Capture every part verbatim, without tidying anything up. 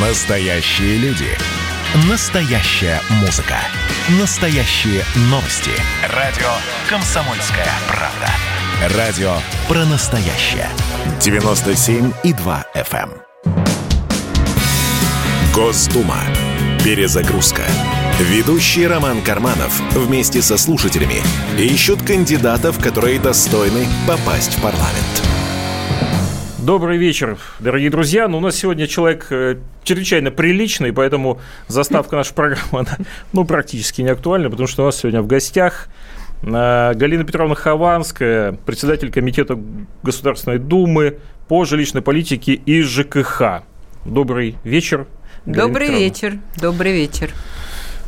Настоящие люди. Настоящая музыка. Настоящие новости. Радио «Комсомольская правда». Радио про настоящее. девяносто семь и два эф эм. Госдума. Перезагрузка. Ведущий Роман Карманов вместе со слушателями ищут кандидатов, которые достойны попасть в парламент. Добрый вечер, дорогие друзья. Ну, у нас сегодня человек э, чрезвычайно приличный, поэтому заставка нашей программы, она, ну, практически не актуальна, потому что у нас сегодня в гостях э, Галина Петровна Хованская, председатель комитета Государственной Думы по жилищной политике и ЖКХ. Добрый вечер, Галина Добрый Петровна. вечер, добрый вечер.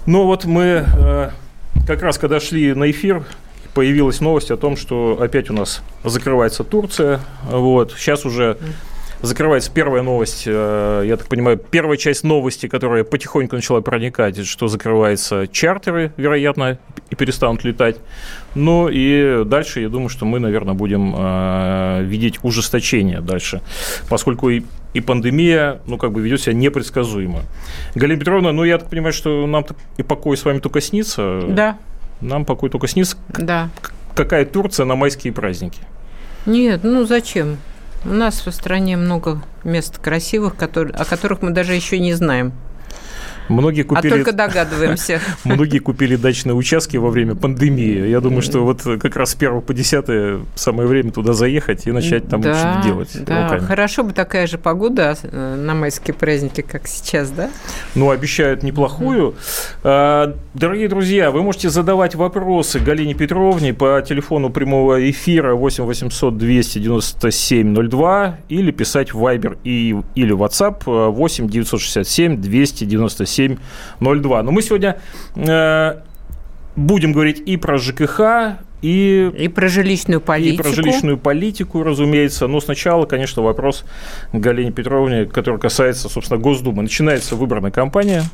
Ну, вот мы э, как раз, когда шли на эфир, появилась новость о том, что опять у нас закрывается Турция. Вот. Сейчас уже закрывается первая новость, я так понимаю, первая часть новости, которая потихоньку начала проникать, что закрываются чартеры, вероятно, и перестанут летать. Ну и дальше, я думаю, что мы, наверное, будем э, видеть ужесточение дальше, поскольку и, и пандемия, ну, как бы ведет себя непредсказуемо. Галина Петровна, ну, я так понимаю, что нам и покой с вами только снится. Да. Нам покой только снится. Да. Какая Турция на майские праздники? Нет, ну зачем? У нас в стране много мест красивых, которые, о которых мы даже еще не знаем. Многие купили... А только догадываемся. Многие купили дачные участки во время пандемии. Я думаю, что вот как раз с первого по десятое самое время туда заехать и начать там да, что-то делать. Да, руками. Хорошо бы такая же погода на майские праздники, как сейчас, да? Ну, обещают неплохую. Mm. Дорогие друзья, вы можете задавать вопросы Галине Петровне по телефону прямого эфира восемь восемьсот двести девяносто семь ноль два или писать в Viber и, или WhatsApp восемь девятьсот шестьдесят семь двести девяносто семь. ноль два. Но мы сегодня э, будем говорить и про ЖКХ, и, и про жилищную политику. И про жилищную политику, разумеется. Но сначала, конечно, вопрос Галине Петровне, который касается, собственно, Госдумы. Начинается выборная кампания,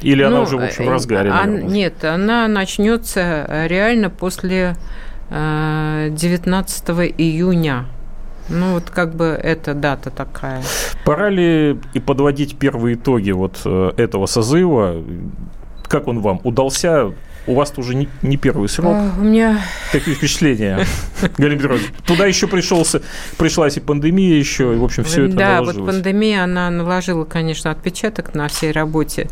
или ну, она уже, в общем, в разгаре? А, нет, она начнется реально после э, девятнадцатого июня. Ну, вот как бы эта дата такая. Пора ли и подводить первые итоги вот этого созыва? Как он вам? Удался? У вас-то уже не, не первый срок. А, у меня... Какие впечатления, Галина Петровна? Туда еще пришлась и пандемия еще, и, в общем, все это наложилось. Да, вот пандемия, она наложила, конечно, отпечаток на всей работе,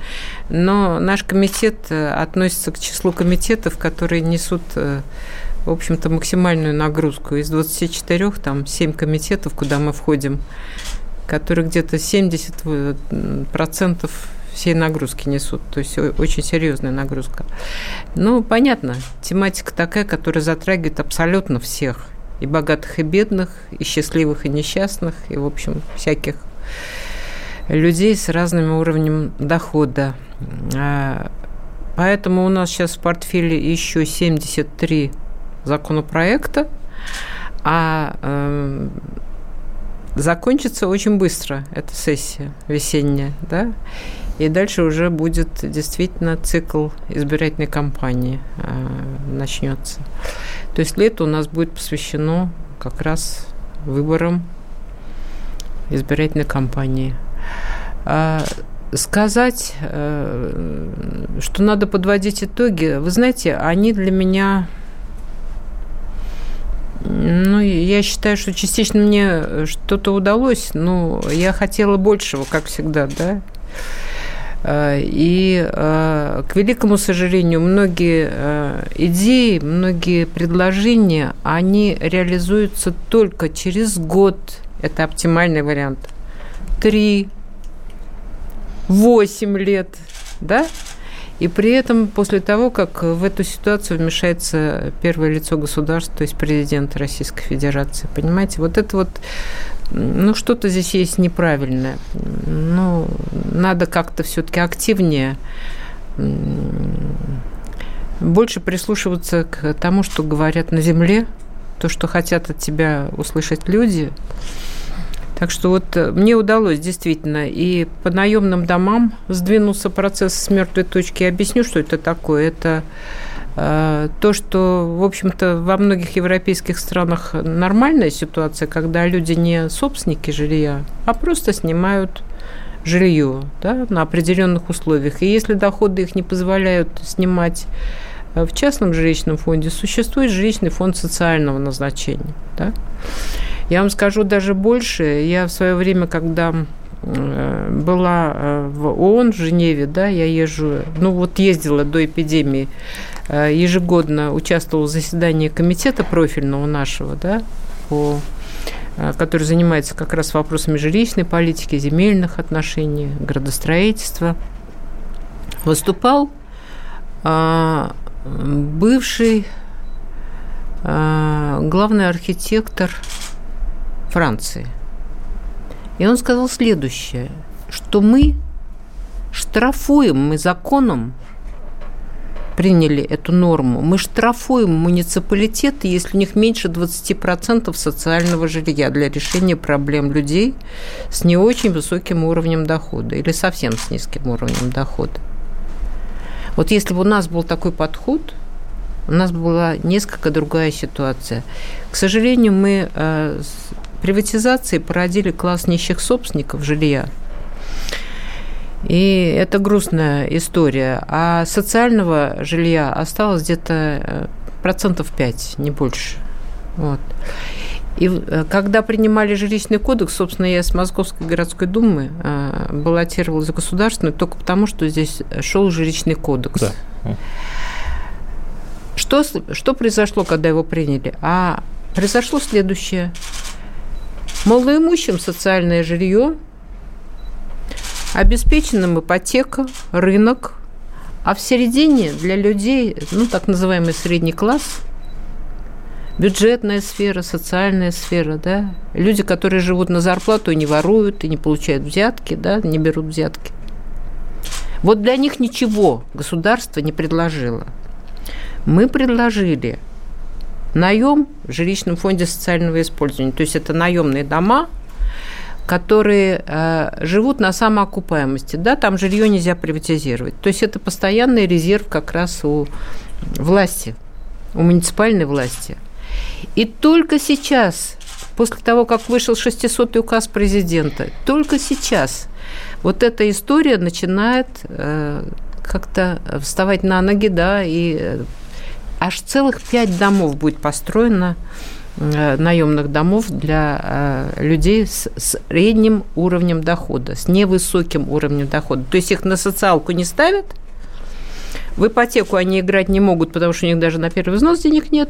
но наш комитет относится к числу комитетов, которые несут... в общем-то, максимальную нагрузку. Из двадцати четырёх, там, семь комитетов, куда мы входим, которые где-то семьдесят процентов всей нагрузки несут. То есть очень серьезная нагрузка. Ну, понятно, тематика такая, которая затрагивает абсолютно всех. И богатых, и бедных, и счастливых, и несчастных, и, в общем, всяких людей с разным уровнем дохода. Поэтому у нас сейчас в портфеле еще семьдесят три законопроекта, а э, закончится очень быстро эта сессия весенняя, да, и дальше уже будет действительно цикл избирательной кампании э, начнется. То есть лето у нас будет посвящено как раз выборам избирательной кампании. А, сказать, э, что надо подводить итоги, вы знаете, они для меня... Ну, я считаю, что частично мне что-то удалось, но я хотела большего, как всегда, да. И, к великому сожалению, многие идеи, многие предложения, они реализуются только через год. Это оптимальный вариант. Три, восемь лет, да. И при этом после того, как в эту ситуацию вмешается первое лицо государства, то есть президент Российской Федерации, понимаете, вот это вот, ну, что-то здесь есть неправильное. Ну, надо как-то все-таки активнее, больше прислушиваться к тому, что говорят на земле, то, что хотят от тебя услышать люди. Так что вот мне удалось действительно, и по наемным домам сдвинулся процесс с мертвой точки. Я объясню, что это такое. Это э, то, что, в общем-то, во многих европейских странах нормальная ситуация, когда люди не собственники жилья, а просто снимают жилье, да, на определенных условиях. И если доходы их не позволяют снимать в частном жилищном фонде, существует жилищный фонд социального назначения. Да? Я вам скажу даже больше. Я в свое время, когда была в ООН в Женеве, да, я езжу, ну вот ездила до эпидемии, ежегодно участвовала в заседании комитета профильного нашего, да, по, который занимается как раз вопросами жилищной политики, земельных отношений, градостроительства. Выступал а, бывший а, главный архитектор Франции. И он сказал следующее, что мы штрафуем, мы законом приняли эту норму, мы штрафуем муниципалитеты, если у них меньше двадцать процентов социального жилья для решения проблем людей с не очень высоким уровнем дохода или совсем с низким уровнем дохода. Вот если бы у нас был такой подход, у нас была несколько другая ситуация. К сожалению, мы... приватизации породили класс нищих собственников жилья. И это грустная история. А социального жилья осталось где-то процентов пять, не больше. Вот. И когда принимали жилищный кодекс, собственно, я с Московской городской думы баллотировалась за государственную только потому, что здесь шел жилищный кодекс. Да. Что, что произошло, когда его приняли? А произошло следующее. Малоимущим социальное жилье, обеспеченным ипотека, рынок, а в середине для людей, ну, так называемый средний класс, бюджетная сфера, социальная сфера, да, люди, которые живут на зарплату и не воруют, и не получают взятки, да, не берут взятки. Вот для них ничего государство не предложило. Мы предложили наем в жилищном фонде социального использования. То есть это наемные дома, которые э, живут на самоокупаемости. Да, там жилье нельзя приватизировать. То есть это постоянный резерв как раз у власти, у муниципальной власти. И только сейчас, после того, как вышел шестисотый указ президента, только сейчас вот эта история начинает э, как-то вставать на ноги, да, и... Аж целых пять домов будет построено, э, наемных домов для э, людей с средним уровнем дохода, с невысоким уровнем дохода. То есть их на социалку не ставят, в ипотеку они играть не могут, потому что у них даже на первый взнос денег нет.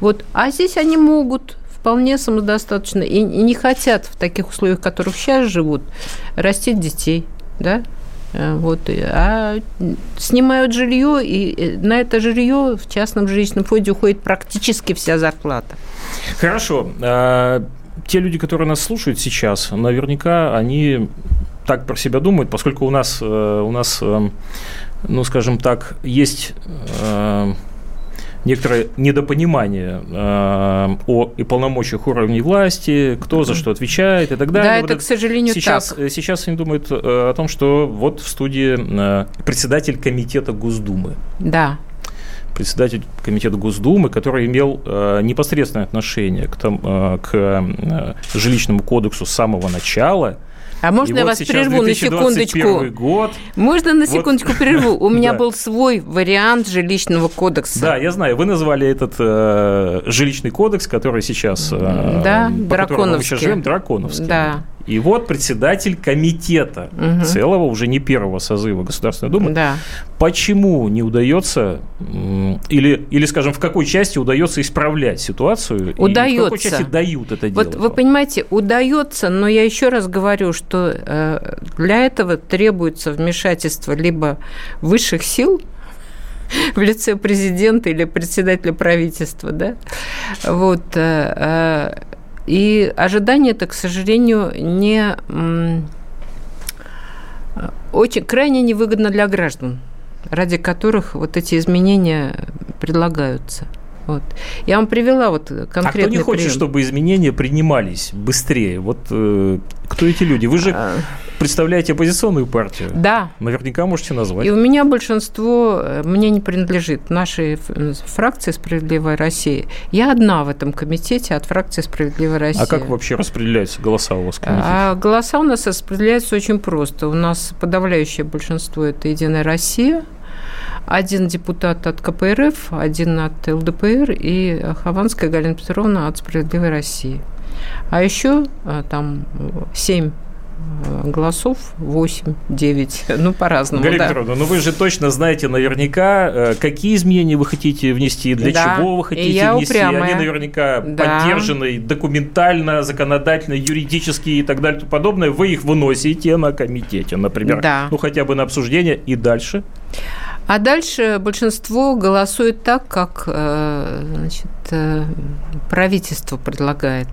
Вот. А здесь они могут вполне самодостаточно и, и не хотят в таких условиях, в которых сейчас живут, растить детей, да? Вот, а снимают жилье, и на это жилье в частном жилищном фонде уходит практически вся зарплата. Хорошо. А, те люди, которые нас слушают сейчас, наверняка они так про себя думают, поскольку у нас, у нас, ну, скажем так, есть некоторое недопонимание э, о и полномочиях уровней власти, кто за что отвечает и так далее. Да, вот это, к сожалению, сейчас, так. Сейчас они думают э, о том, что вот в студии э, председатель комитета Госдумы. Да. Председатель комитета Госдумы, который имел э, непосредственное отношение к, там, э, к э, жилищному кодексу с самого начала. А можно и я вот вас прерву на секундочку? Год. Можно на секундочку вот. прерву? У меня да. был свой вариант жилищного кодекса. Да, я знаю. Вы назвали этот э, жилищный кодекс, который сейчас... Э, да, по которому мы сейчас живем, драконовский. Да. И вот председатель комитета угу. целого, уже не первого созыва Государственной Думы. Да. Почему не удается, или, или, скажем, в какой части удается исправлять ситуацию? Удается. И в какой части дают это дело? Вот вы понимаете, удается, но я еще раз говорю, что для этого требуется вмешательство либо высших сил, в лице президента или председателя правительства, да, вот, и ожидание это, к сожалению, не очень крайне невыгодно для граждан, ради которых вот эти изменения предлагаются. Вот. Я вам привела вот конкретный пример. А кто не хочет, прием. чтобы изменения принимались быстрее? Вот э, кто эти люди? Вы же а... представляете оппозиционную партию. Да. Наверняка можете назвать. И у меня большинство мне не принадлежит. Нашей фракции «Справедливая Россия». Я одна в этом комитете от фракции «Справедливая Россия». А как вообще распределяются голоса у вас в комитете? А голоса у нас распределяются очень просто. У нас подавляющее большинство – это «Единая Россия». Один депутат от ка пэ эр эф, один от эл дэ пэ эр и Хованская Галина Петровна от «Справедливой России». А еще там семь голосов, восемь, девять, ну, по-разному. Галина да. Петровна, ну вы же точно знаете наверняка, какие изменения вы хотите внести, для да. чего вы хотите я внести. Упрямая. Они наверняка да. поддержаны документально, законодательно, юридически и так далее и тому подобное. Вы их выносите на комитете, например, да. ну хотя бы на обсуждение и дальше. А дальше большинство голосует так, как, значит, правительство предлагает.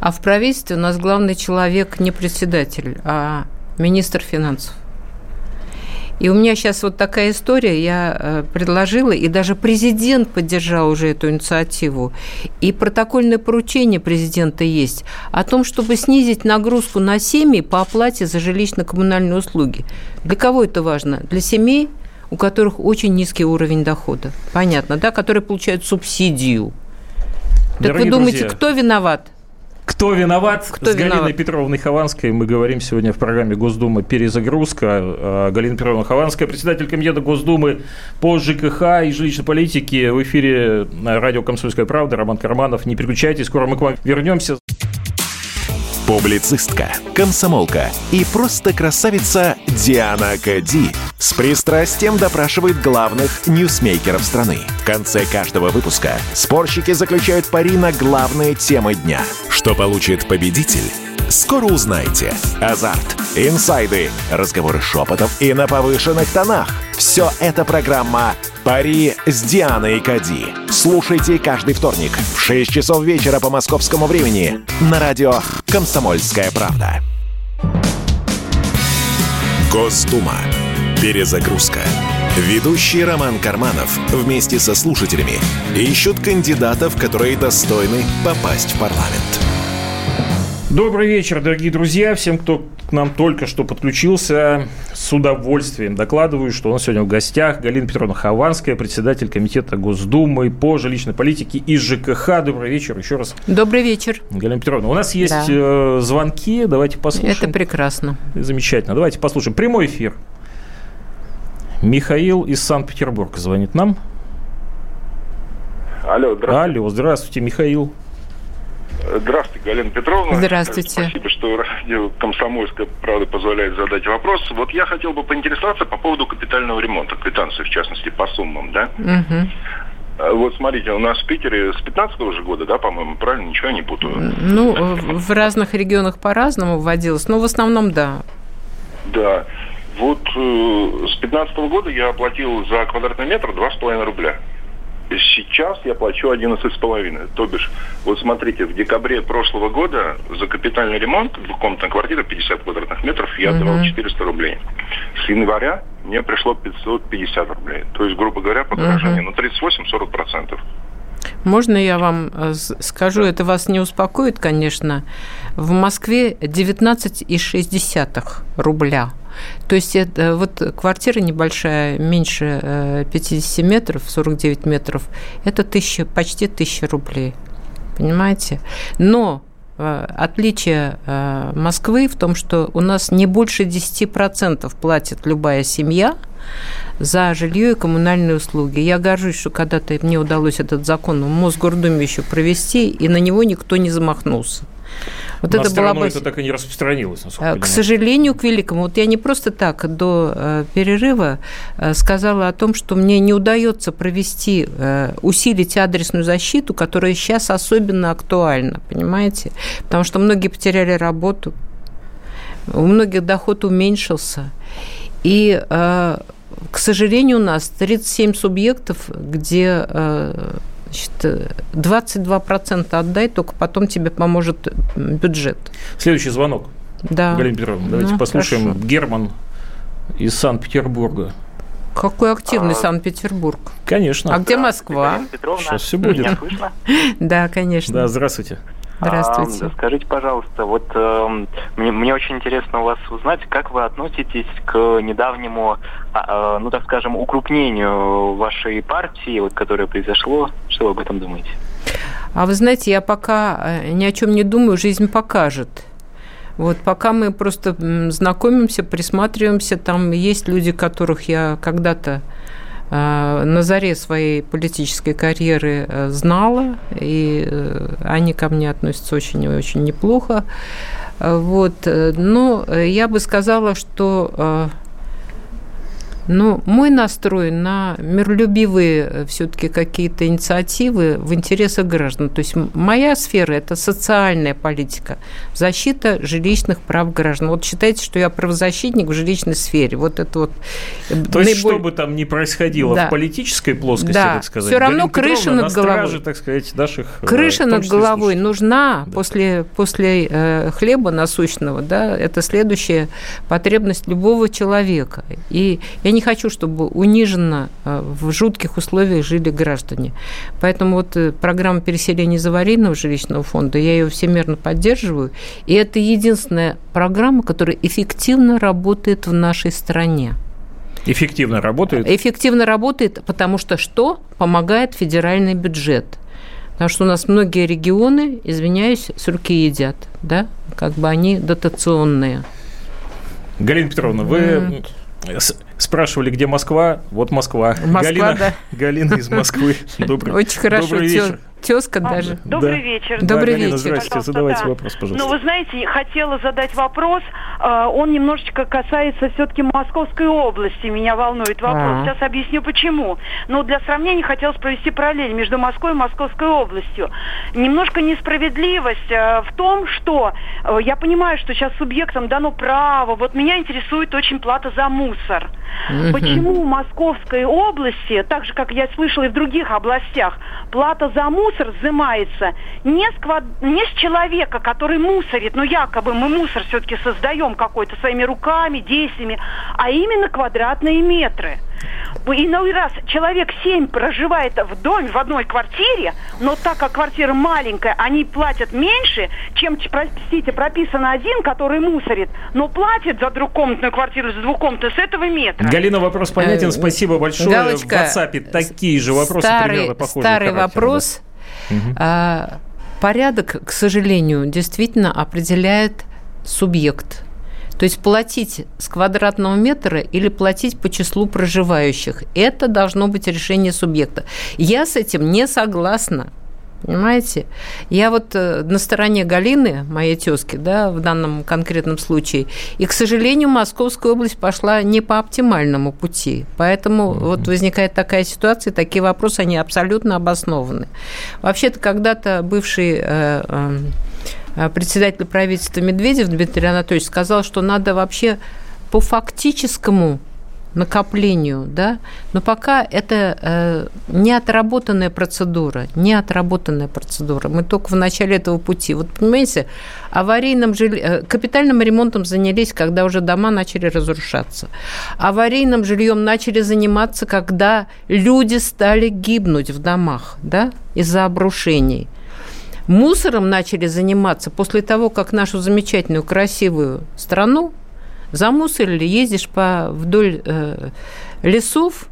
А в правительстве у нас главный человек не председатель, а министр финансов. И у меня сейчас вот такая история, я предложила, и даже президент поддержал уже эту инициативу, и протокольное поручение президента есть о том, чтобы снизить нагрузку на семьи по оплате за жилищно-коммунальные услуги. Для кого это важно? Для семей, у которых очень низкий уровень дохода. Понятно, да? Которые получают субсидию. Дорогие так вы думаете, друзья, кто виноват? Кто виноват? Кто С виноват? Галиной Петровной Хованской мы говорим сегодня в программе Госдумы «Перезагрузка». Галина Петровна Хованская, председатель комитета Госдумы по ЖКХ и жилищной политике. В эфире радио «Комсомольская правда». Роман Карманов. Не переключайтесь, скоро мы к вам вернемся. Публицистка, комсомолка и просто красавица Диана Кади с пристрастием допрашивает главных ньюсмейкеров страны. В конце каждого выпуска спорщики заключают пари на главные темы дня. Что получит победитель? Скоро узнаете. Азарт, инсайды, разговоры шепотов и на повышенных тонах. Все это программа «Пари с Дианой Кади». Слушайте каждый вторник в шесть часов вечера по московскому времени на радио «Комсомольская правда». Госдума. Перезагрузка. Ведущий Роман Карманов вместе со слушателями ищут кандидатов, которые достойны попасть в парламент. Добрый вечер, дорогие друзья. Всем, кто к нам только что подключился, с удовольствием докладываю, что у нас сегодня в гостях Галина Петровна Хованская, председатель комитета Госдумы по жилищной политике и ЖКХ. Добрый вечер еще раз. Добрый вечер. Галина Петровна, у нас есть да. звонки, давайте послушаем. Это прекрасно. Замечательно, давайте послушаем. Прямой эфир. Михаил из Санкт-Петербурга звонит нам. Алло, здравствуйте. Алло, здравствуйте, Михаил. Здравствуйте, Галина Петровна. Здравствуйте. Спасибо, что радио «Комсомольская правда» позволяет задать вопрос. Вот я хотел бы поинтересоваться по поводу капитального ремонта, квитанции, в частности, по суммам, да? Угу. Вот смотрите, у нас в Питере с пятнадцатого же года, да, по-моему, правильно, ничего не путаю. Ну, в разных регионах по-разному вводилось, но в основном да. Да. Вот э, с пятнадцатого года я оплатил за квадратный метр два с половиной рубля. Сейчас я плачу одиннадцать с половиной. То бишь, вот смотрите, в декабре прошлого года за капитальный ремонт двухкомнатной квартиры пятьдесят квадратных метров я отдавал uh-huh. четыреста рублей. С января мне пришло пятьсот пятьдесят рублей. То есть, грубо говоря, подорожание uh-huh. на тридцать восемь - сорок процентов. Можно я вам скажу, да. это вас не успокоит, конечно. В Москве девятнадцать целых шесть десятых рубля. То есть это, вот квартира небольшая, меньше пятьдесят метров, сорок девять метров, это тысяча, почти тысяча рублей, понимаете? Но отличие Москвы в том, что у нас не больше десять процентов платит любая семья за жилье и коммунальные услуги. Я горжусь, что когда-то мне удалось этот закон в Мосгордуме еще провести, и на него никто не замахнулся. Вот это было бы... это так и не распространилось, к сожалению, к великому. Вот я не просто так до э, перерыва э, сказала о том, что мне не удается провести, э, усилить адресную защиту, которая сейчас особенно актуальна, понимаете? Потому что многие потеряли работу, у многих доход уменьшился. И, э, к сожалению, у нас тридцать семь субъектов, где... Э, Значит, двадцать два процента отдай, только потом тебе поможет бюджет. Следующий звонок. Да. Галина Петровна, давайте ну, послушаем. Хорошо. Герман из Санкт-Петербурга. Какой активный а, Санкт-Петербург. Конечно. А где Москва? Сейчас все будет. Да, конечно. Да, здравствуйте. Здравствуйте. А, скажите, пожалуйста, вот э, мне, мне очень интересно у вас узнать, как вы относитесь к недавнему, э, ну так скажем, укрупнению вашей партии, вот, которое произошло. Что вы об этом думаете? А вы знаете, я пока ни о чем не думаю, жизнь покажет. Вот, пока мы просто знакомимся, присматриваемся, там есть люди, которых я когда-то на заре своей политической карьеры знала, и они ко мне относятся очень-очень неплохо. Вот. Но я бы сказала, что ну, мой настрой на миролюбивые все-таки какие-то инициативы в интересах граждан. То есть моя сфера – это социальная политика, защита жилищных прав граждан. Вот считайте, что я правозащитник в жилищной сфере. Вот это вот. То наиболее... есть что бы там ни происходило, да, в политической плоскости, да, так сказать. Все равно Галина крыша Петровна над головой. Страже, так сказать, наших, крыша над головой слушателей нужна, да, после, после э, хлеба насущного. Да, это следующая потребность любого человека. И я не хочу, чтобы униженно в жутких условиях жили граждане. Поэтому вот программа переселения из аварийного жилищного фонда, я ее всемерно поддерживаю. И это единственная программа, которая эффективно работает в нашей стране. Эффективно работает? Эффективно работает, потому что что? Помогает федеральный бюджет. Потому что у нас многие регионы, извиняюсь, с руки едят. Да? Как бы они дотационные. Галина Петровна, вы... Mm. Спрашивали, где Москва? Вот Москва. Москва, Галина, да. Галина из Москвы. Добрый, Очень хорошо. Добрый вечер. Тезка а, даже. Добрый да. вечер. Да, добрый Галина, вечер. Здравствуйте. Пожалуйста, задавайте да. вопрос, пожалуйста. Ну, вы знаете, хотела задать вопрос. Он немножечко касается все-таки Московской области. Меня волнует вопрос. А-а-а. Сейчас объясню, почему. Но для сравнения хотелось провести параллель между Москвой и Московской областью. Немножко несправедливость в том, что я понимаю, что сейчас субъектам дано право. Вот меня интересует очень плата за мусор. У-у-у. Почему в Московской области, так же, как я слышала и в других областях, плата за мусор взимается не с, квад... не с человека, который мусорит, но ну, якобы мы мусор все-таки создаем какой-то своими руками, действиями, а именно квадратные метры. Иной раз человек семь проживает в доме, в одной квартире, но так как квартира маленькая, они платят меньше, чем, простите, прописан один, который мусорит, но платит за двухкомнатную квартиру, за двухкомнатную с этого метра. Галина, вопрос понятен, спасибо большое. Галочка, в WhatsApp такие же вопросы, старый, примерно похожие. Старый вопрос. Да. Угу. А, порядок, к сожалению, действительно определяет субъект. То есть платить с квадратного метра или платить по числу проживающих. Это должно быть решение субъекта. Я с этим не согласна. Понимаете? Я вот на стороне Галины, моей тёзки, да, в данном конкретном случае. И, к сожалению, Московская область пошла не по оптимальному пути. Поэтому mm-hmm. вот возникает такая ситуация, такие вопросы, они абсолютно обоснованы. Вообще-то когда-то бывший... Э, э, председатель правительства Медведев Дмитрий Анатольевич сказал, что надо вообще по фактическому накоплению, да, но пока это э, не отработанная процедура, не отработанная процедура. Мы только в начале этого пути. Вот понимаете, аварийным жиль... капитальным ремонтом занялись, когда уже дома начали разрушаться. Аварийным жильем начали заниматься, когда люди стали гибнуть в домах, да, из-за обрушений. Мусором начали заниматься после того, как нашу замечательную, красивую страну замусорили. Ездишь по, вдоль э, лесов,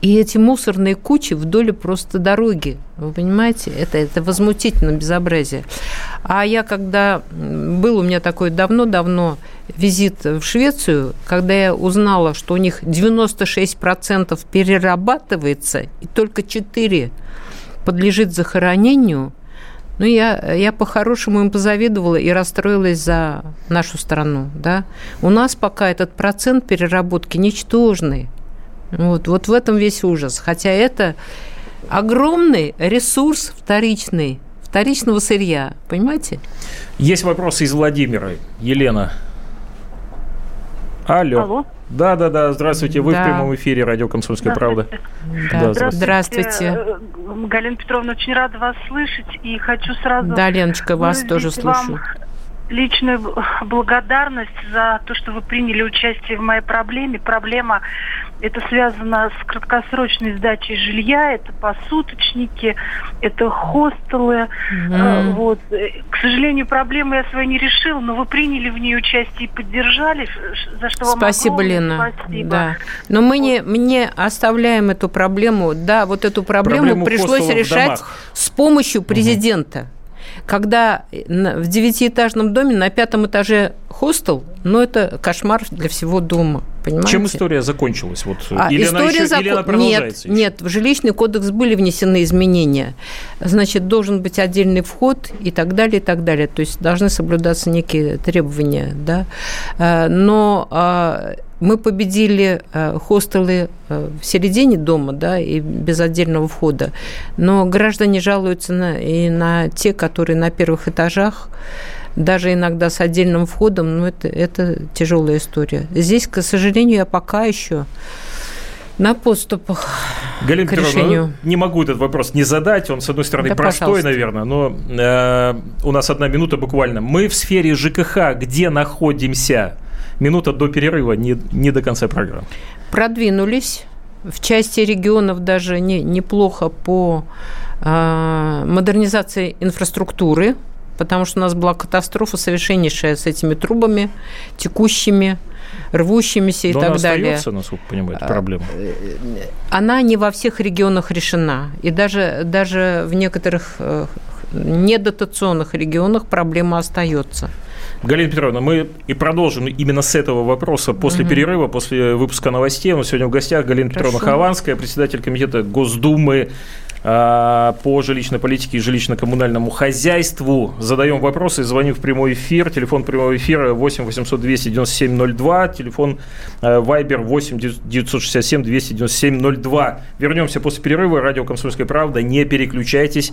и эти мусорные кучи вдоль просто дороги. Вы понимаете? Это, это возмутительно безобразие. А я когда... Был у меня такой давно-давно визит в Швецию, когда я узнала, что у них девяносто шесть процентов перерабатывается, и только четыре процента подлежит захоронению. Ну, я, я по-хорошему им позавидовала и расстроилась за нашу страну, да. У нас пока этот процент переработки ничтожный. Вот, вот в этом весь ужас. Хотя это огромный ресурс вторичный, вторичного сырья, понимаете? Есть вопросы из Владимира. Елена. Алло. Алло. Да, да, да. Здравствуйте. Вы да. в прямом эфире радио «Комсомольская правда». Да. Да, здравствуйте. Здравствуйте. Галина Петровна, очень рада вас слышать и хочу сразу. Да, Леночка, вас тоже слушаю. личную благодарность за то, что вы приняли участие в моей проблеме. Проблема это связано с краткосрочной сдачей жилья, это посуточники, это хостелы. Mm-hmm. Вот. К сожалению, проблему я свою не решила, но вы приняли в ней участие и поддержали, за что вам спасибо, Лена. Спасибо. Да. Но мы не, не оставляем эту проблему. Да, вот эту проблему, проблему пришлось решать с помощью президента. Mm-hmm. Когда в девятиэтажном доме на пятом этаже хостел, ну, это кошмар для всего дома, понимаете? Чем история закончилась? Вот, а, или, история она еще, закон... или она продолжается? Нет, нет, в жилищный кодекс были внесены изменения. Значит, должен быть отдельный вход и так далее, и так далее. То есть должны соблюдаться некие требования, да. Но... Мы победили хостелы в середине дома, да, и без отдельного входа. Но граждане жалуются на, и на те, которые на первых этажах, даже иногда с отдельным входом. Но это, это тяжелая история. Здесь, к сожалению, я пока еще на подступах Галина к Петровна, решению. Не могу этот вопрос не задать. Он, с одной стороны, да, простой, пожалуйста. Наверное, но э, у нас одна минута буквально. Мы в сфере ЖКХ где находимся? Минута до перерыва, не, не до конца программы. Продвинулись. В части регионов даже не, неплохо по э, модернизации инфраструктуры, потому что у нас была катастрофа совершеннейшая с этими трубами, текущими, рвущимися и но так она далее. Остается, насколько я понимаю, эта проблема. Она не во всех регионах решена. И даже, даже в некоторых недотационных регионах проблема остается. Галина Петровна, мы и продолжим именно с этого вопроса после угу. перерыва, после выпуска новостей. У нас сегодня в гостях Галина Хорошо. Петровна Хованская, председатель комитета Госдумы э, по жилищной политике и жилищно-коммунальному хозяйству. Задаем вопросы, звоним в прямой эфир. Телефон прямого эфира восемь восемьсот двести девяносто семь ноль два, телефон э, Viber восемь девятьсот шестьдесят семь двести девяносто семь ноль два. Вернемся после перерыва. Радио «Комсомольская правда». Не переключайтесь.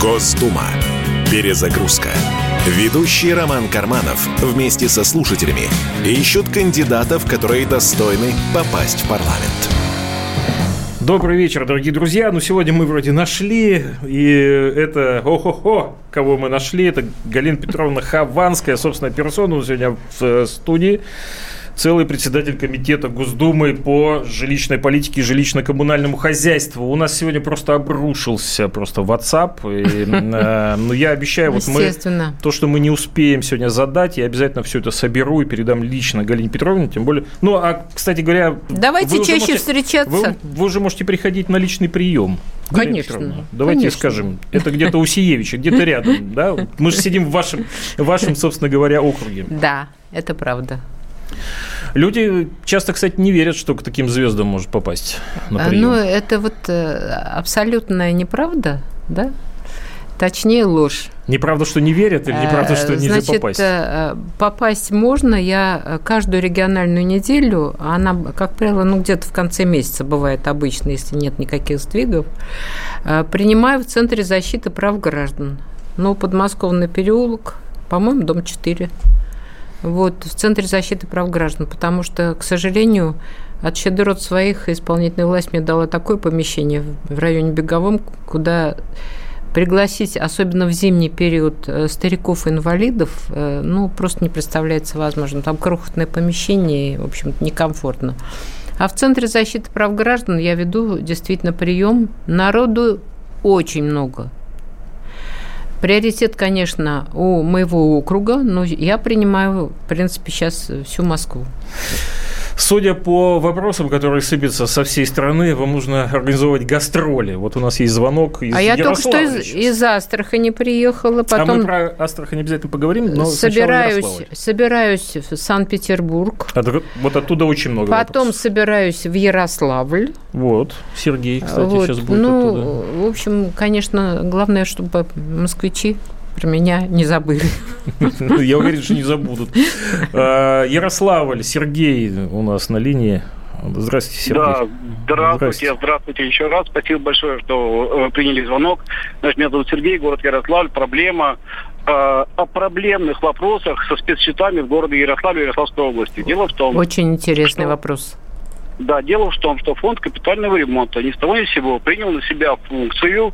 Госдума. Перезагрузка. Ведущий Роман Карманов вместе со слушателями ищут кандидатов, которые достойны попасть в парламент. Добрый вечер, дорогие друзья. Ну, сегодня мы вроде нашли, и это о-хо-хо, кого мы нашли. Это Галина Петровна Хованская, собственная персона, сегодня в студии. Целый председатель комитета Госдумы по жилищной политике и жилищно-коммунальному хозяйству. У нас сегодня просто обрушился просто WhatsApp. И, э, ну, я обещаю, вот мы то, что мы не успеем сегодня задать, я обязательно все это соберу и передам лично Галине Петровне, тем более. Ну, а, кстати говоря... Давайте чаще можете, встречаться. Вы, вы уже можете приходить на личный прием. Конечно. Петровна, давайте конечно. Скажем, это где-то у Сиевича, где-то рядом, да? Мы же сидим в вашем, вашем, собственно говоря, округе. Да, это правда. Люди часто, кстати, не верят, что к таким звездам может попасть на прием. Ну, это вот абсолютная неправда, да? Точнее, ложь. Неправда, что не верят, или неправда, что нельзя Значит, попасть? Попасть можно. Я каждую региональную неделю, она, как правило, ну, где-то в конце месяца бывает обычно, если нет никаких сдвигов, принимаю в Центре защиты прав граждан. Ну, подмосковный переулок, по-моему, дом четыре. Вот, в Центре защиты прав граждан, потому что, к сожалению, от щедрот своих исполнительная власть мне дала такое помещение в районе Беговом, куда пригласить, особенно в зимний период, стариков и инвалидов, ну, просто не представляется возможным. Там крохотное помещение, в общем-то, некомфортно. А в Центре защиты прав граждан я веду действительно прием. Народу очень много. Приоритет, конечно, у моего округа, но я принимаю, в принципе, сейчас всю Москву. Судя по вопросам, которые сыпятся со всей страны, вам нужно организовывать гастроли. Вот у нас есть звонок из Ярославля. А я только что из, из Астрахани приехала. Потом а мы про Астрахань обязательно поговорим, но собираюсь, собираюсь в Санкт-Петербург. От, вот оттуда очень много Потом вопросов. Собираюсь в Ярославль. Вот. Сергей, кстати, вот. сейчас будет ну, оттуда. В общем, конечно, главное, чтобы москвичи про меня не забыли. Я уверен, что не забудут. Ярославль, Сергей у нас на линии. Здравствуйте, Сергей. Да, здравствуйте, здравствуйте, здравствуйте еще раз. Спасибо большое, что приняли звонок. Значит, меня зовут Сергей, город Ярославль. Проблема э, о проблемных вопросах со спецсчетами в городе Ярославль, Ярославской области. Дело в том... Очень интересный что... вопрос. Да, дело в том, что фонд капитального ремонта ни с того ни с сего принял на себя функцию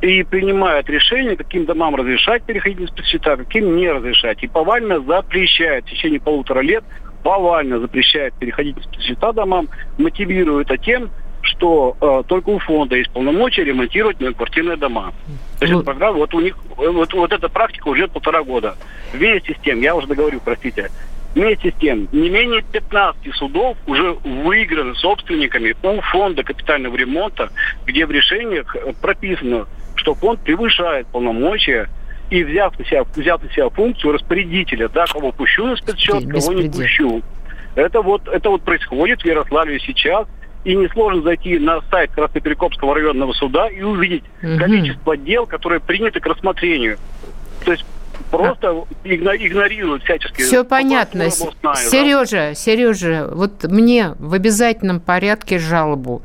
и принимает решение, каким домам разрешать переходить на спецсчета, каким не разрешать. И повально запрещает в течение полутора лет, повально запрещает переходить на спецсчета домам, мотивируя это тем, что э, только у фонда есть полномочия ремонтировать многоквартирные дома. То есть, вот, вот у них вот, вот эта практика уже полтора года. Вместе с тем, я уже договорю, простите, вместе с тем, не менее пятнадцать судов уже выиграны собственниками у фонда капитального ремонта, где в решениях прописано, что фонд превышает полномочия и взяв на себя, взяв на себя функцию распорядителя, да, кого пущу на спецсчет, кого не пущу. Это вот, это вот происходит в Ярославле сейчас. И несложно зайти на сайт Красноперекопского районного суда и увидеть угу. количество дел, которые приняты к рассмотрению. То есть просто а. игнорируют всячески. Все понятно. Областная, Сережа, да? Сережа, вот мне в обязательном порядке жалобу.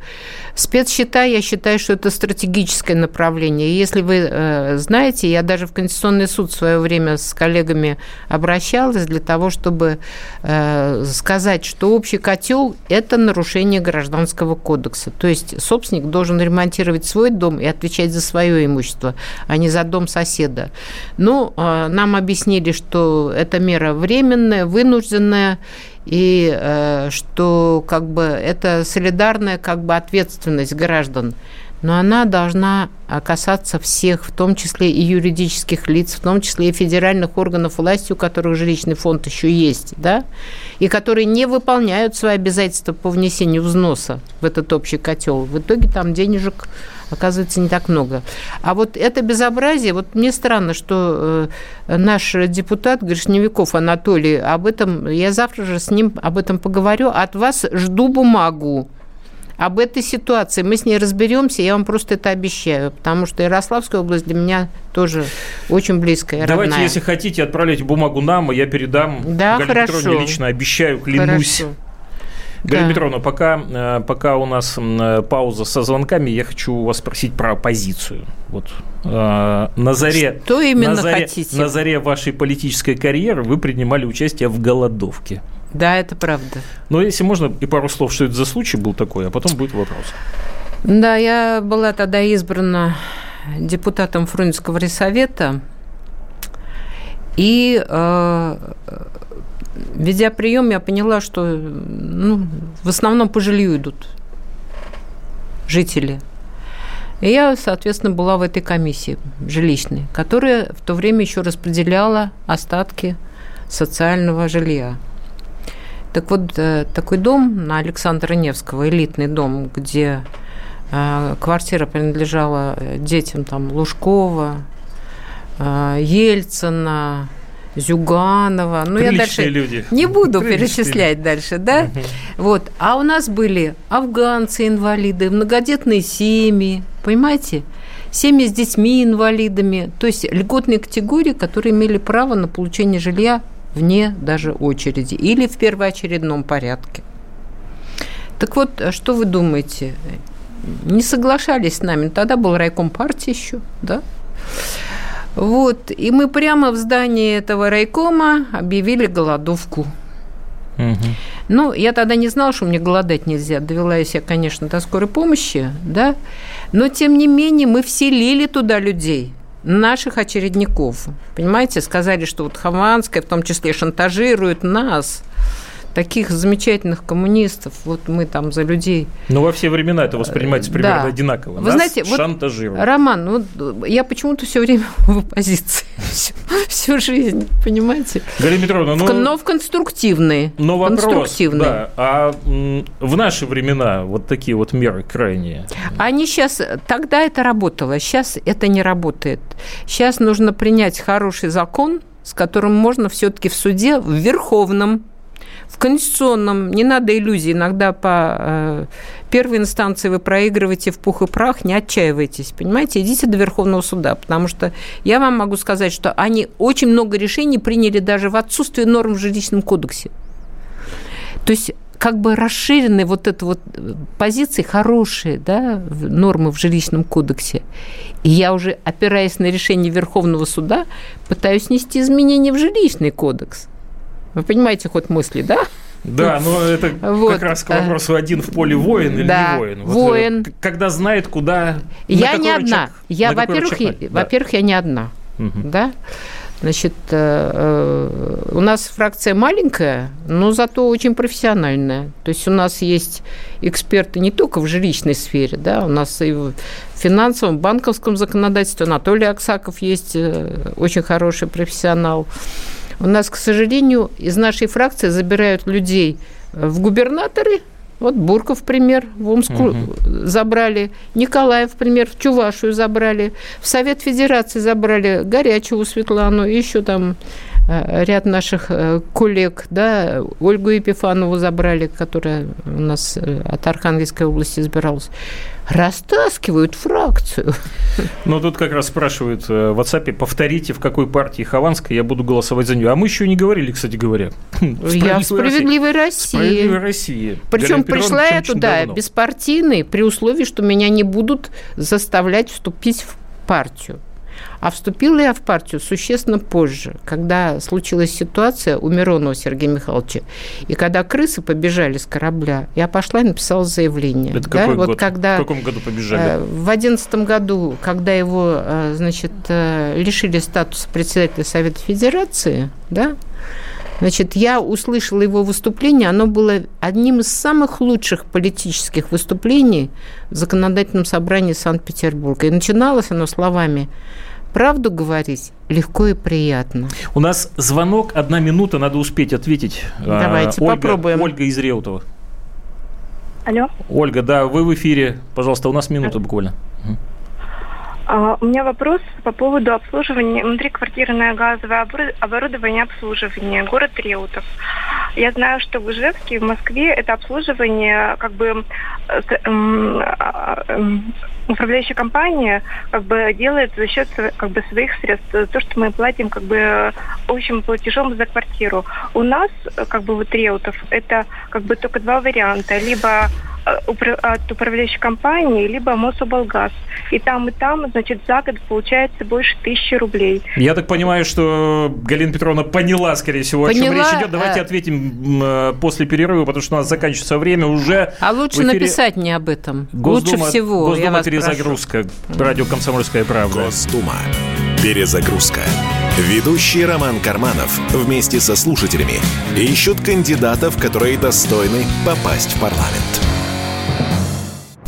Спецсчета, я считаю, что это стратегическое направление. Если вы э, знаете, я даже в Конституционный суд в свое время с коллегами обращалась для того, чтобы э, сказать, что общий котел – это нарушение Гражданского кодекса. То есть собственник должен ремонтировать свой дом и отвечать за свое имущество, а не за дом соседа. Ну, э, нам объяснили, что эта мера временная, вынужденная, и э, что как бы, это солидарная как бы, ответственность граждан. Но она должна касаться всех, в том числе и юридических лиц, в том числе и федеральных органов власти, у которых жилищный фонд еще есть, да, и которые не выполняют свои обязательства по внесению взноса в этот общий котел. В итоге там денежек оказывается не так много. А вот это безобразие, вот мне странно, что наш депутат Горшневиков Анатолий, об этом, я завтра же с ним об этом поговорю, от вас жду бумагу. Об этой ситуации мы с ней разберемся, я вам просто это обещаю, потому что Ярославская область для меня тоже очень близкая, родная. Давайте, если хотите, отправляйте бумагу нам, и я передам. Да, Галине хорошо. Петровне лично обещаю, клянусь. Хорошо. Галина да. Петровна, пока, пока у нас пауза со звонками, я хочу у вас спросить про оппозицию. Вот, э, на заре, Что именно на заре, хотите? На заре вашей политической карьеры вы принимали участие в голодовке. Да, это правда. Но если можно, и пару слов, что это за случай был такой, а потом будет вопрос. Да, я была тогда избрана депутатом Фрунзенского райсовета, и... Э, Ведя прием, я поняла, что ну, в основном по жилью идут жители. И я, соответственно, была в этой комиссии жилищной, которая в то время еще распределяла остатки социального жилья. Так вот, такой дом на Александра Невского, элитный дом, где квартира принадлежала детям там, Лужкова, Ельцина, Зюганова. Ну, приличные я дальше люди. Не буду приличные. Перечислять дальше, да? Угу. Вот. А у нас были афганцы, инвалиды, многодетные семьи, понимаете? Семьи с детьми, инвалидами. То есть льготные категории, которые имели право на получение жилья вне даже очереди или в первоочередном порядке. Так вот, что вы думаете? Не соглашались с нами. Тогда был райком партии еще, да? Вот, и мы прямо в здании этого райкома объявили голодовку. Угу. Ну, я тогда не знала, что мне голодать нельзя. Довела я себя, конечно, до скорой помощи, да. Но, тем не менее, мы вселили туда людей, наших очередников. Понимаете, сказали, что вот Хованская в том числе шантажирует нас. таких замечательных коммунистов, вот мы там за людей. Но во все времена это воспринимается примерно да. одинаково. Вы Нас знаете, шантажируют. Вот, Роман, вот я почему-то все время в оппозиции, всю, всю жизнь, понимаете? Галина Петровна, ну... В, но в конструктивной. Но вопрос, да, а в наши времена вот такие вот меры крайние? Они сейчас, тогда это работало, сейчас это не работает. Сейчас нужно принять хороший закон, с которым можно все-таки в суде, в Верховном, в Конституционном, не надо иллюзий, иногда по э, первой инстанции вы проигрываете в пух и прах, не отчаивайтесь, понимаете, идите до Верховного суда, потому что я вам могу сказать, что они очень много решений приняли даже в отсутствии норм в жилищном кодексе. То есть как бы расширенные вот эти вот позиции, хорошие, да, нормы в жилищном кодексе. И я уже, опираясь на решение Верховного суда, пытаюсь внести изменения в жилищный кодекс. Вы понимаете ход мысли, да? Да, но это вот. Как раз к вопросу один в поле воин или да, не воин. Вот воин. Когда знает, куда... Я не одна. Рычаг, я, во-первых, я, да. во-первых, я не одна. Угу. Да? Значит, у нас фракция маленькая, но зато очень профессиональная. То есть у нас есть эксперты не только в жилищной сфере, да, у нас и в финансовом, банковском законодательстве. Анатолий Аксаков есть, очень хороший профессионал. У нас, к сожалению, из нашей фракции забирают людей в губернаторы. Вот Бурков, пример, в Омску uh-huh. забрали. Николаев, пример, в Чувашию забрали. В Совет Федерации забрали Горячую Светлану, еще там ряд наших коллег, да, Ольгу Епифанову забрали, которая у нас от Архангельской области избиралась. Растаскивают фракцию. Но тут как раз спрашивают в WhatsApp, повторите, в какой партии Хованская, я буду голосовать за нее. А мы еще не говорили, кстати говоря. Я в «Справедливой России». «Справедливой России». Причем пришла я туда беспартийной, при условии, что меня не будут заставлять вступить в партию. А вступила я в партию существенно позже, когда случилась ситуация у Миронова Сергея Михайловича. И когда крысы побежали с корабля, я пошла и написала заявление. Это да? какой вот год? Когда, в каком году побежали? Э, в две тысячи одиннадцатом году, когда его э, значит, э, лишили статуса председателя Совета Федерации, да, значит, я услышала его выступление. Оно было одним из самых лучших политических выступлений в законодательном собрании Санкт-Петербурга. И начиналось оно словами: правду говорить легко и приятно. У нас звонок, одна минута, надо успеть ответить. Давайте Ольга, попробуем. Ольга из Реутова. Алло. Ольга, да, вы в эфире. Пожалуйста, у нас минута буквально. Uh, у меня вопрос по поводу обслуживания, внутриквартирное газовое оборудование и обслуживание, город Реутов. Я знаю, что в Ижевске, в Москве это обслуживание, как бы управляющая компания как бы делает за счет как бы своих средств, то, что мы платим как бы общим платежом за квартиру. У нас, как бы вот Реутов, это как бы только два варианта, либо от управляющей компании, либо Мособлгаз. И там, и там, значит, за год получается больше тысячи рублей. Я так понимаю, что Галина Петровна поняла, скорее всего, поняла, о чем речь идет. Давайте а... ответим после перерыва, потому что у нас заканчивается время уже. А лучше эфире... написать мне об этом. Госдума, лучше всего. Госдума перезагрузка. Прошу. Радио «Комсомольская правда». Госдума. Перезагрузка. Ведущий Роман Карманов вместе со слушателями ищут кандидатов, которые достойны попасть в парламент.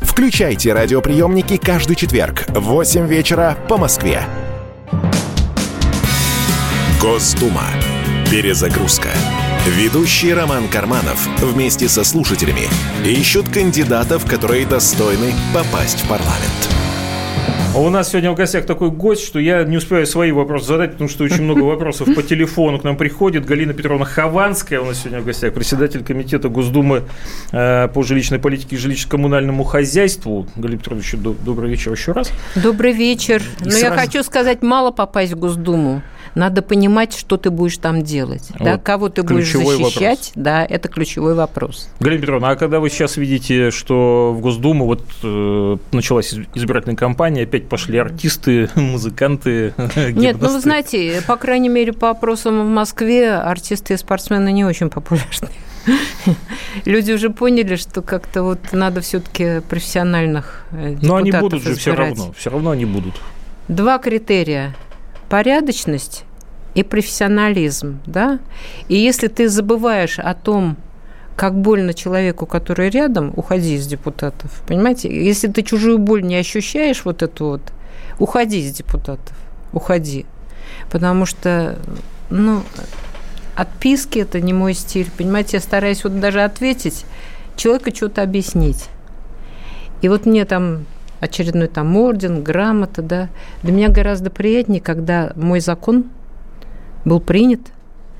Включайте радиоприемники каждый четверг в восемь вечера по Москве. Госдума. Перезагрузка. Ведущий Роман Карманов вместе со слушателями ищут кандидатов, которые достойны попасть в парламент. А у нас сегодня в гостях такой гость, что я не успеваю свои вопросы задать, потому что очень много вопросов по телефону к нам приходит. Галина Петровна Хованская у нас сегодня в гостях, председатель комитета Госдумы э, по жилищной политике и жилищно-коммунальному хозяйству. Галина Петровна, еще до, добрый вечер еще раз. Добрый вечер. И Но сразу... я хочу сказать, мало попасть в Госдуму. Надо понимать, что ты будешь там делать, вот да, кого ты будешь защищать, вопрос. Да, это ключевой вопрос. Галина Петровна, а когда вы сейчас видите, что в Госдуму вот э, началась избирательная кампания, опять пошли артисты, музыканты, гимнасты? Нет, ну вы знаете, по крайней мере, по опросам в Москве артисты и спортсмены не очень популярны. Люди уже поняли, что как-то вот надо все-таки профессиональных депутатов избирать. Но они будут же все равно, все равно они будут. Два критерия. Порядочность и профессионализм, да? И если ты забываешь о том, как больно человеку, который рядом, уходи из депутатов, понимаете? Если ты чужую боль не ощущаешь, вот эту вот, уходи из депутатов, уходи. Потому что, ну, отписки – это не мой стиль, понимаете? Я стараюсь вот даже ответить, человеку что-то объяснить. И вот мне там... очередной там орден, грамота, да. Для меня гораздо приятнее, когда мой закон был принят,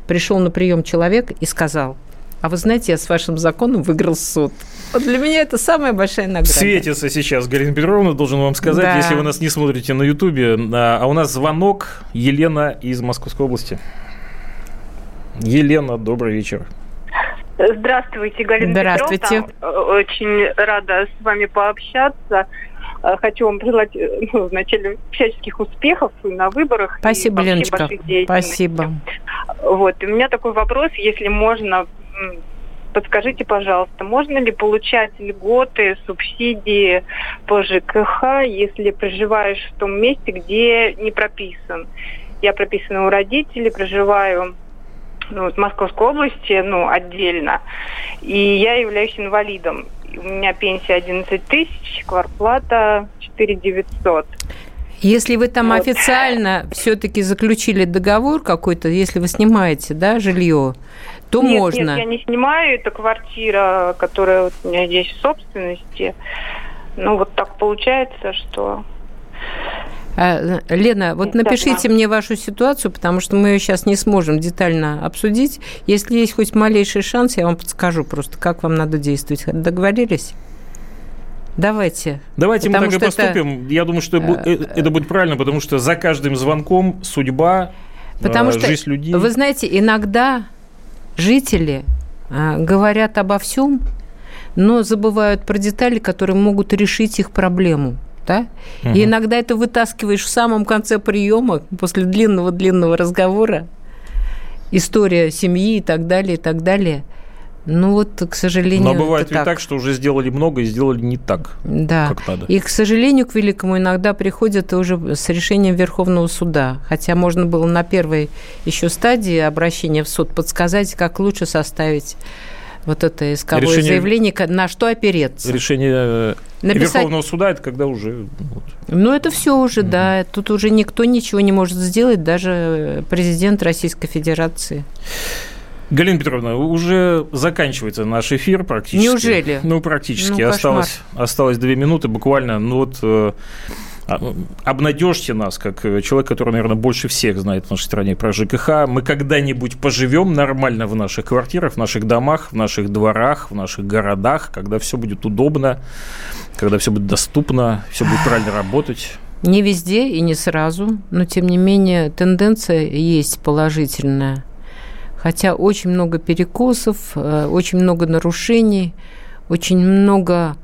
пришел на прием человек и сказал: а вы знаете, я с вашим законом выиграл суд. Вот для меня это самая большая награда. Светится сейчас Галина Петровна, должен вам сказать, да. Если вы нас не смотрите на Ютубе. А у нас звонок. Елена из Московской области. Елена, добрый вечер. Здравствуйте, Галина Здравствуйте. Петровна. Очень рада с вами пообщаться. Хочу вам пожелать, ну, вначале всяческих успехов на выборах. Спасибо, и Леночка. Спасибо. Вот. И у меня такой вопрос, если можно, подскажите, пожалуйста, можно ли получать льготы, субсидии по ЖКХ, если проживаешь в том месте, где не прописан? Я прописана у родителей, проживаю... ну, вот, в Московской области, ну, отдельно. И я являюсь инвалидом. У меня пенсия одиннадцать тысяч, квартплата четыре тысячи девятьсот. Если вы там вот. Официально все-таки заключили договор какой-то, если вы снимаете, да, жилье, то нет, можно. Нет, я не снимаю. Это квартира, которая вот у меня здесь в собственности. Ну, вот так получается, что... Лена, вот напишите мне вашу ситуацию, потому что мы ее сейчас не сможем детально обсудить. Если есть хоть малейший шанс, я вам подскажу просто, как вам надо действовать. Договорились? Давайте. Давайте потому мы так и поступим. Это... Я думаю, что это будет правильно, потому что за каждым звонком судьба, потому жизнь что, людей. Вы знаете, иногда жители говорят обо всем, но забывают про детали, которые могут решить их проблему. Да? Угу. И иногда это вытаскиваешь в самом конце приема, после длинного-длинного разговора, история семьи и так далее, и так далее. Ну вот, к сожалению, но бывает это ведь так. так, что уже сделали много и сделали не так, да. как надо. И, к сожалению, к великому иногда приходят уже с решением Верховного суда. Хотя можно было на первой еще стадии обращения в суд подсказать, как лучше составить вот это исковое решение, заявление, на что опереться. Решение Написать... Верховного суда, это когда уже... Вот. Ну, это все уже, mm-hmm. да. Тут уже никто ничего не может сделать, даже президент Российской Федерации. Галина Петровна, уже заканчивается наш эфир практически. Неужели? Ну, практически. Ну, осталось, осталось две минуты буквально. Ну, вот... Обнадежьте нас, как человек, который, наверное, больше всех знает в нашей стране про ЖКХ. Мы когда-нибудь поживем нормально в наших квартирах, в наших домах, в наших дворах, в наших городах, когда все будет удобно, когда все будет доступно, все будет правильно работать. Не везде и не сразу, но, тем не менее, тенденция есть положительная. Хотя очень много перекосов, очень много нарушений, очень много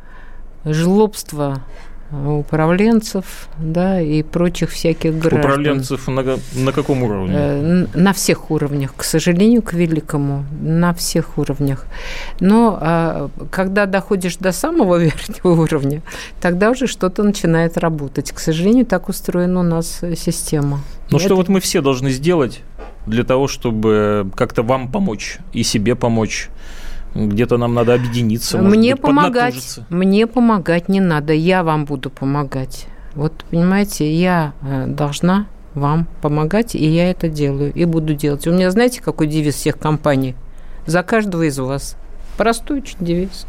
жлобства управленцев, да, и прочих всяких граждан. Управленцев на, на каком уровне? На всех уровнях, к сожалению, к великому, на всех уровнях. Но когда доходишь до самого верхнего уровня, тогда уже что-то начинает работать. К сожалению, так устроена у нас система. Ну что вот мы все должны сделать для того, чтобы как-то вам помочь и себе помочь? Где-то нам надо объединиться, может мне быть, помогать, мне помогать не надо, я вам буду помогать. Вот, понимаете, я должна вам помогать, и я это делаю, и буду делать. У меня, знаете, какой девиз всех компаний? За каждого из вас. Простой очень девиз.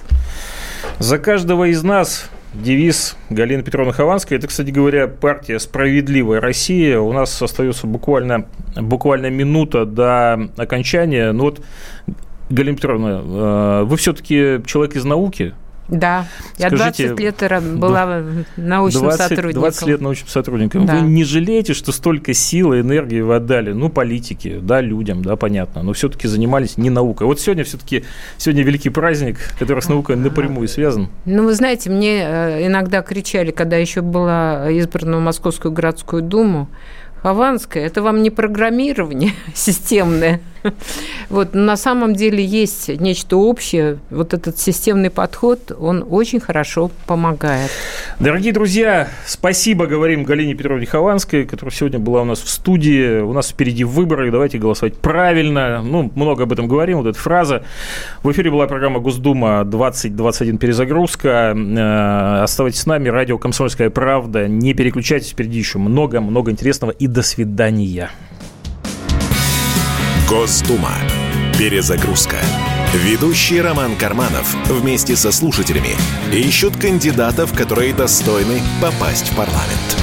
За каждого из нас девиз Галины Петровны Хованской. Это, кстати говоря, партия «Справедливая Россия». У нас остается буквально, буквально минута до окончания. Ну вот, Галина Петровна, вы все-таки человек из науки? Да, я скажите, двадцать лет была научным двадцать, сотрудником. двадцать лет научным сотрудником. Да. Вы не жалеете, что столько сил и энергии вы отдали? Ну, политике, да, людям, да, понятно. Но все-таки занимались не наукой. Вот сегодня все-таки, сегодня великий праздник, который с наукой напрямую связан. Ну, вы знаете, мне иногда кричали, когда еще была избрана в Московскую городскую думу, Хованская, это вам не программирование системное. Вот, но на самом деле есть нечто общее. Вот этот системный подход, он очень хорошо помогает. Дорогие друзья, спасибо, говорим Галине Петровне Хованской, которая сегодня была у нас в студии. У нас впереди выборы, давайте голосовать правильно. Ну, много об этом говорим, вот эта фраза. В эфире была программа Госдума двадцать двадцать один перезагрузка. Оставайтесь с нами, радио «Комсомольская правда». Не переключайтесь, впереди еще много-много интересного. И до свидания. Госдума. Перезагрузка. Ведущий Роман Карманов вместе со слушателями ищут кандидатов, которые достойны попасть в парламент.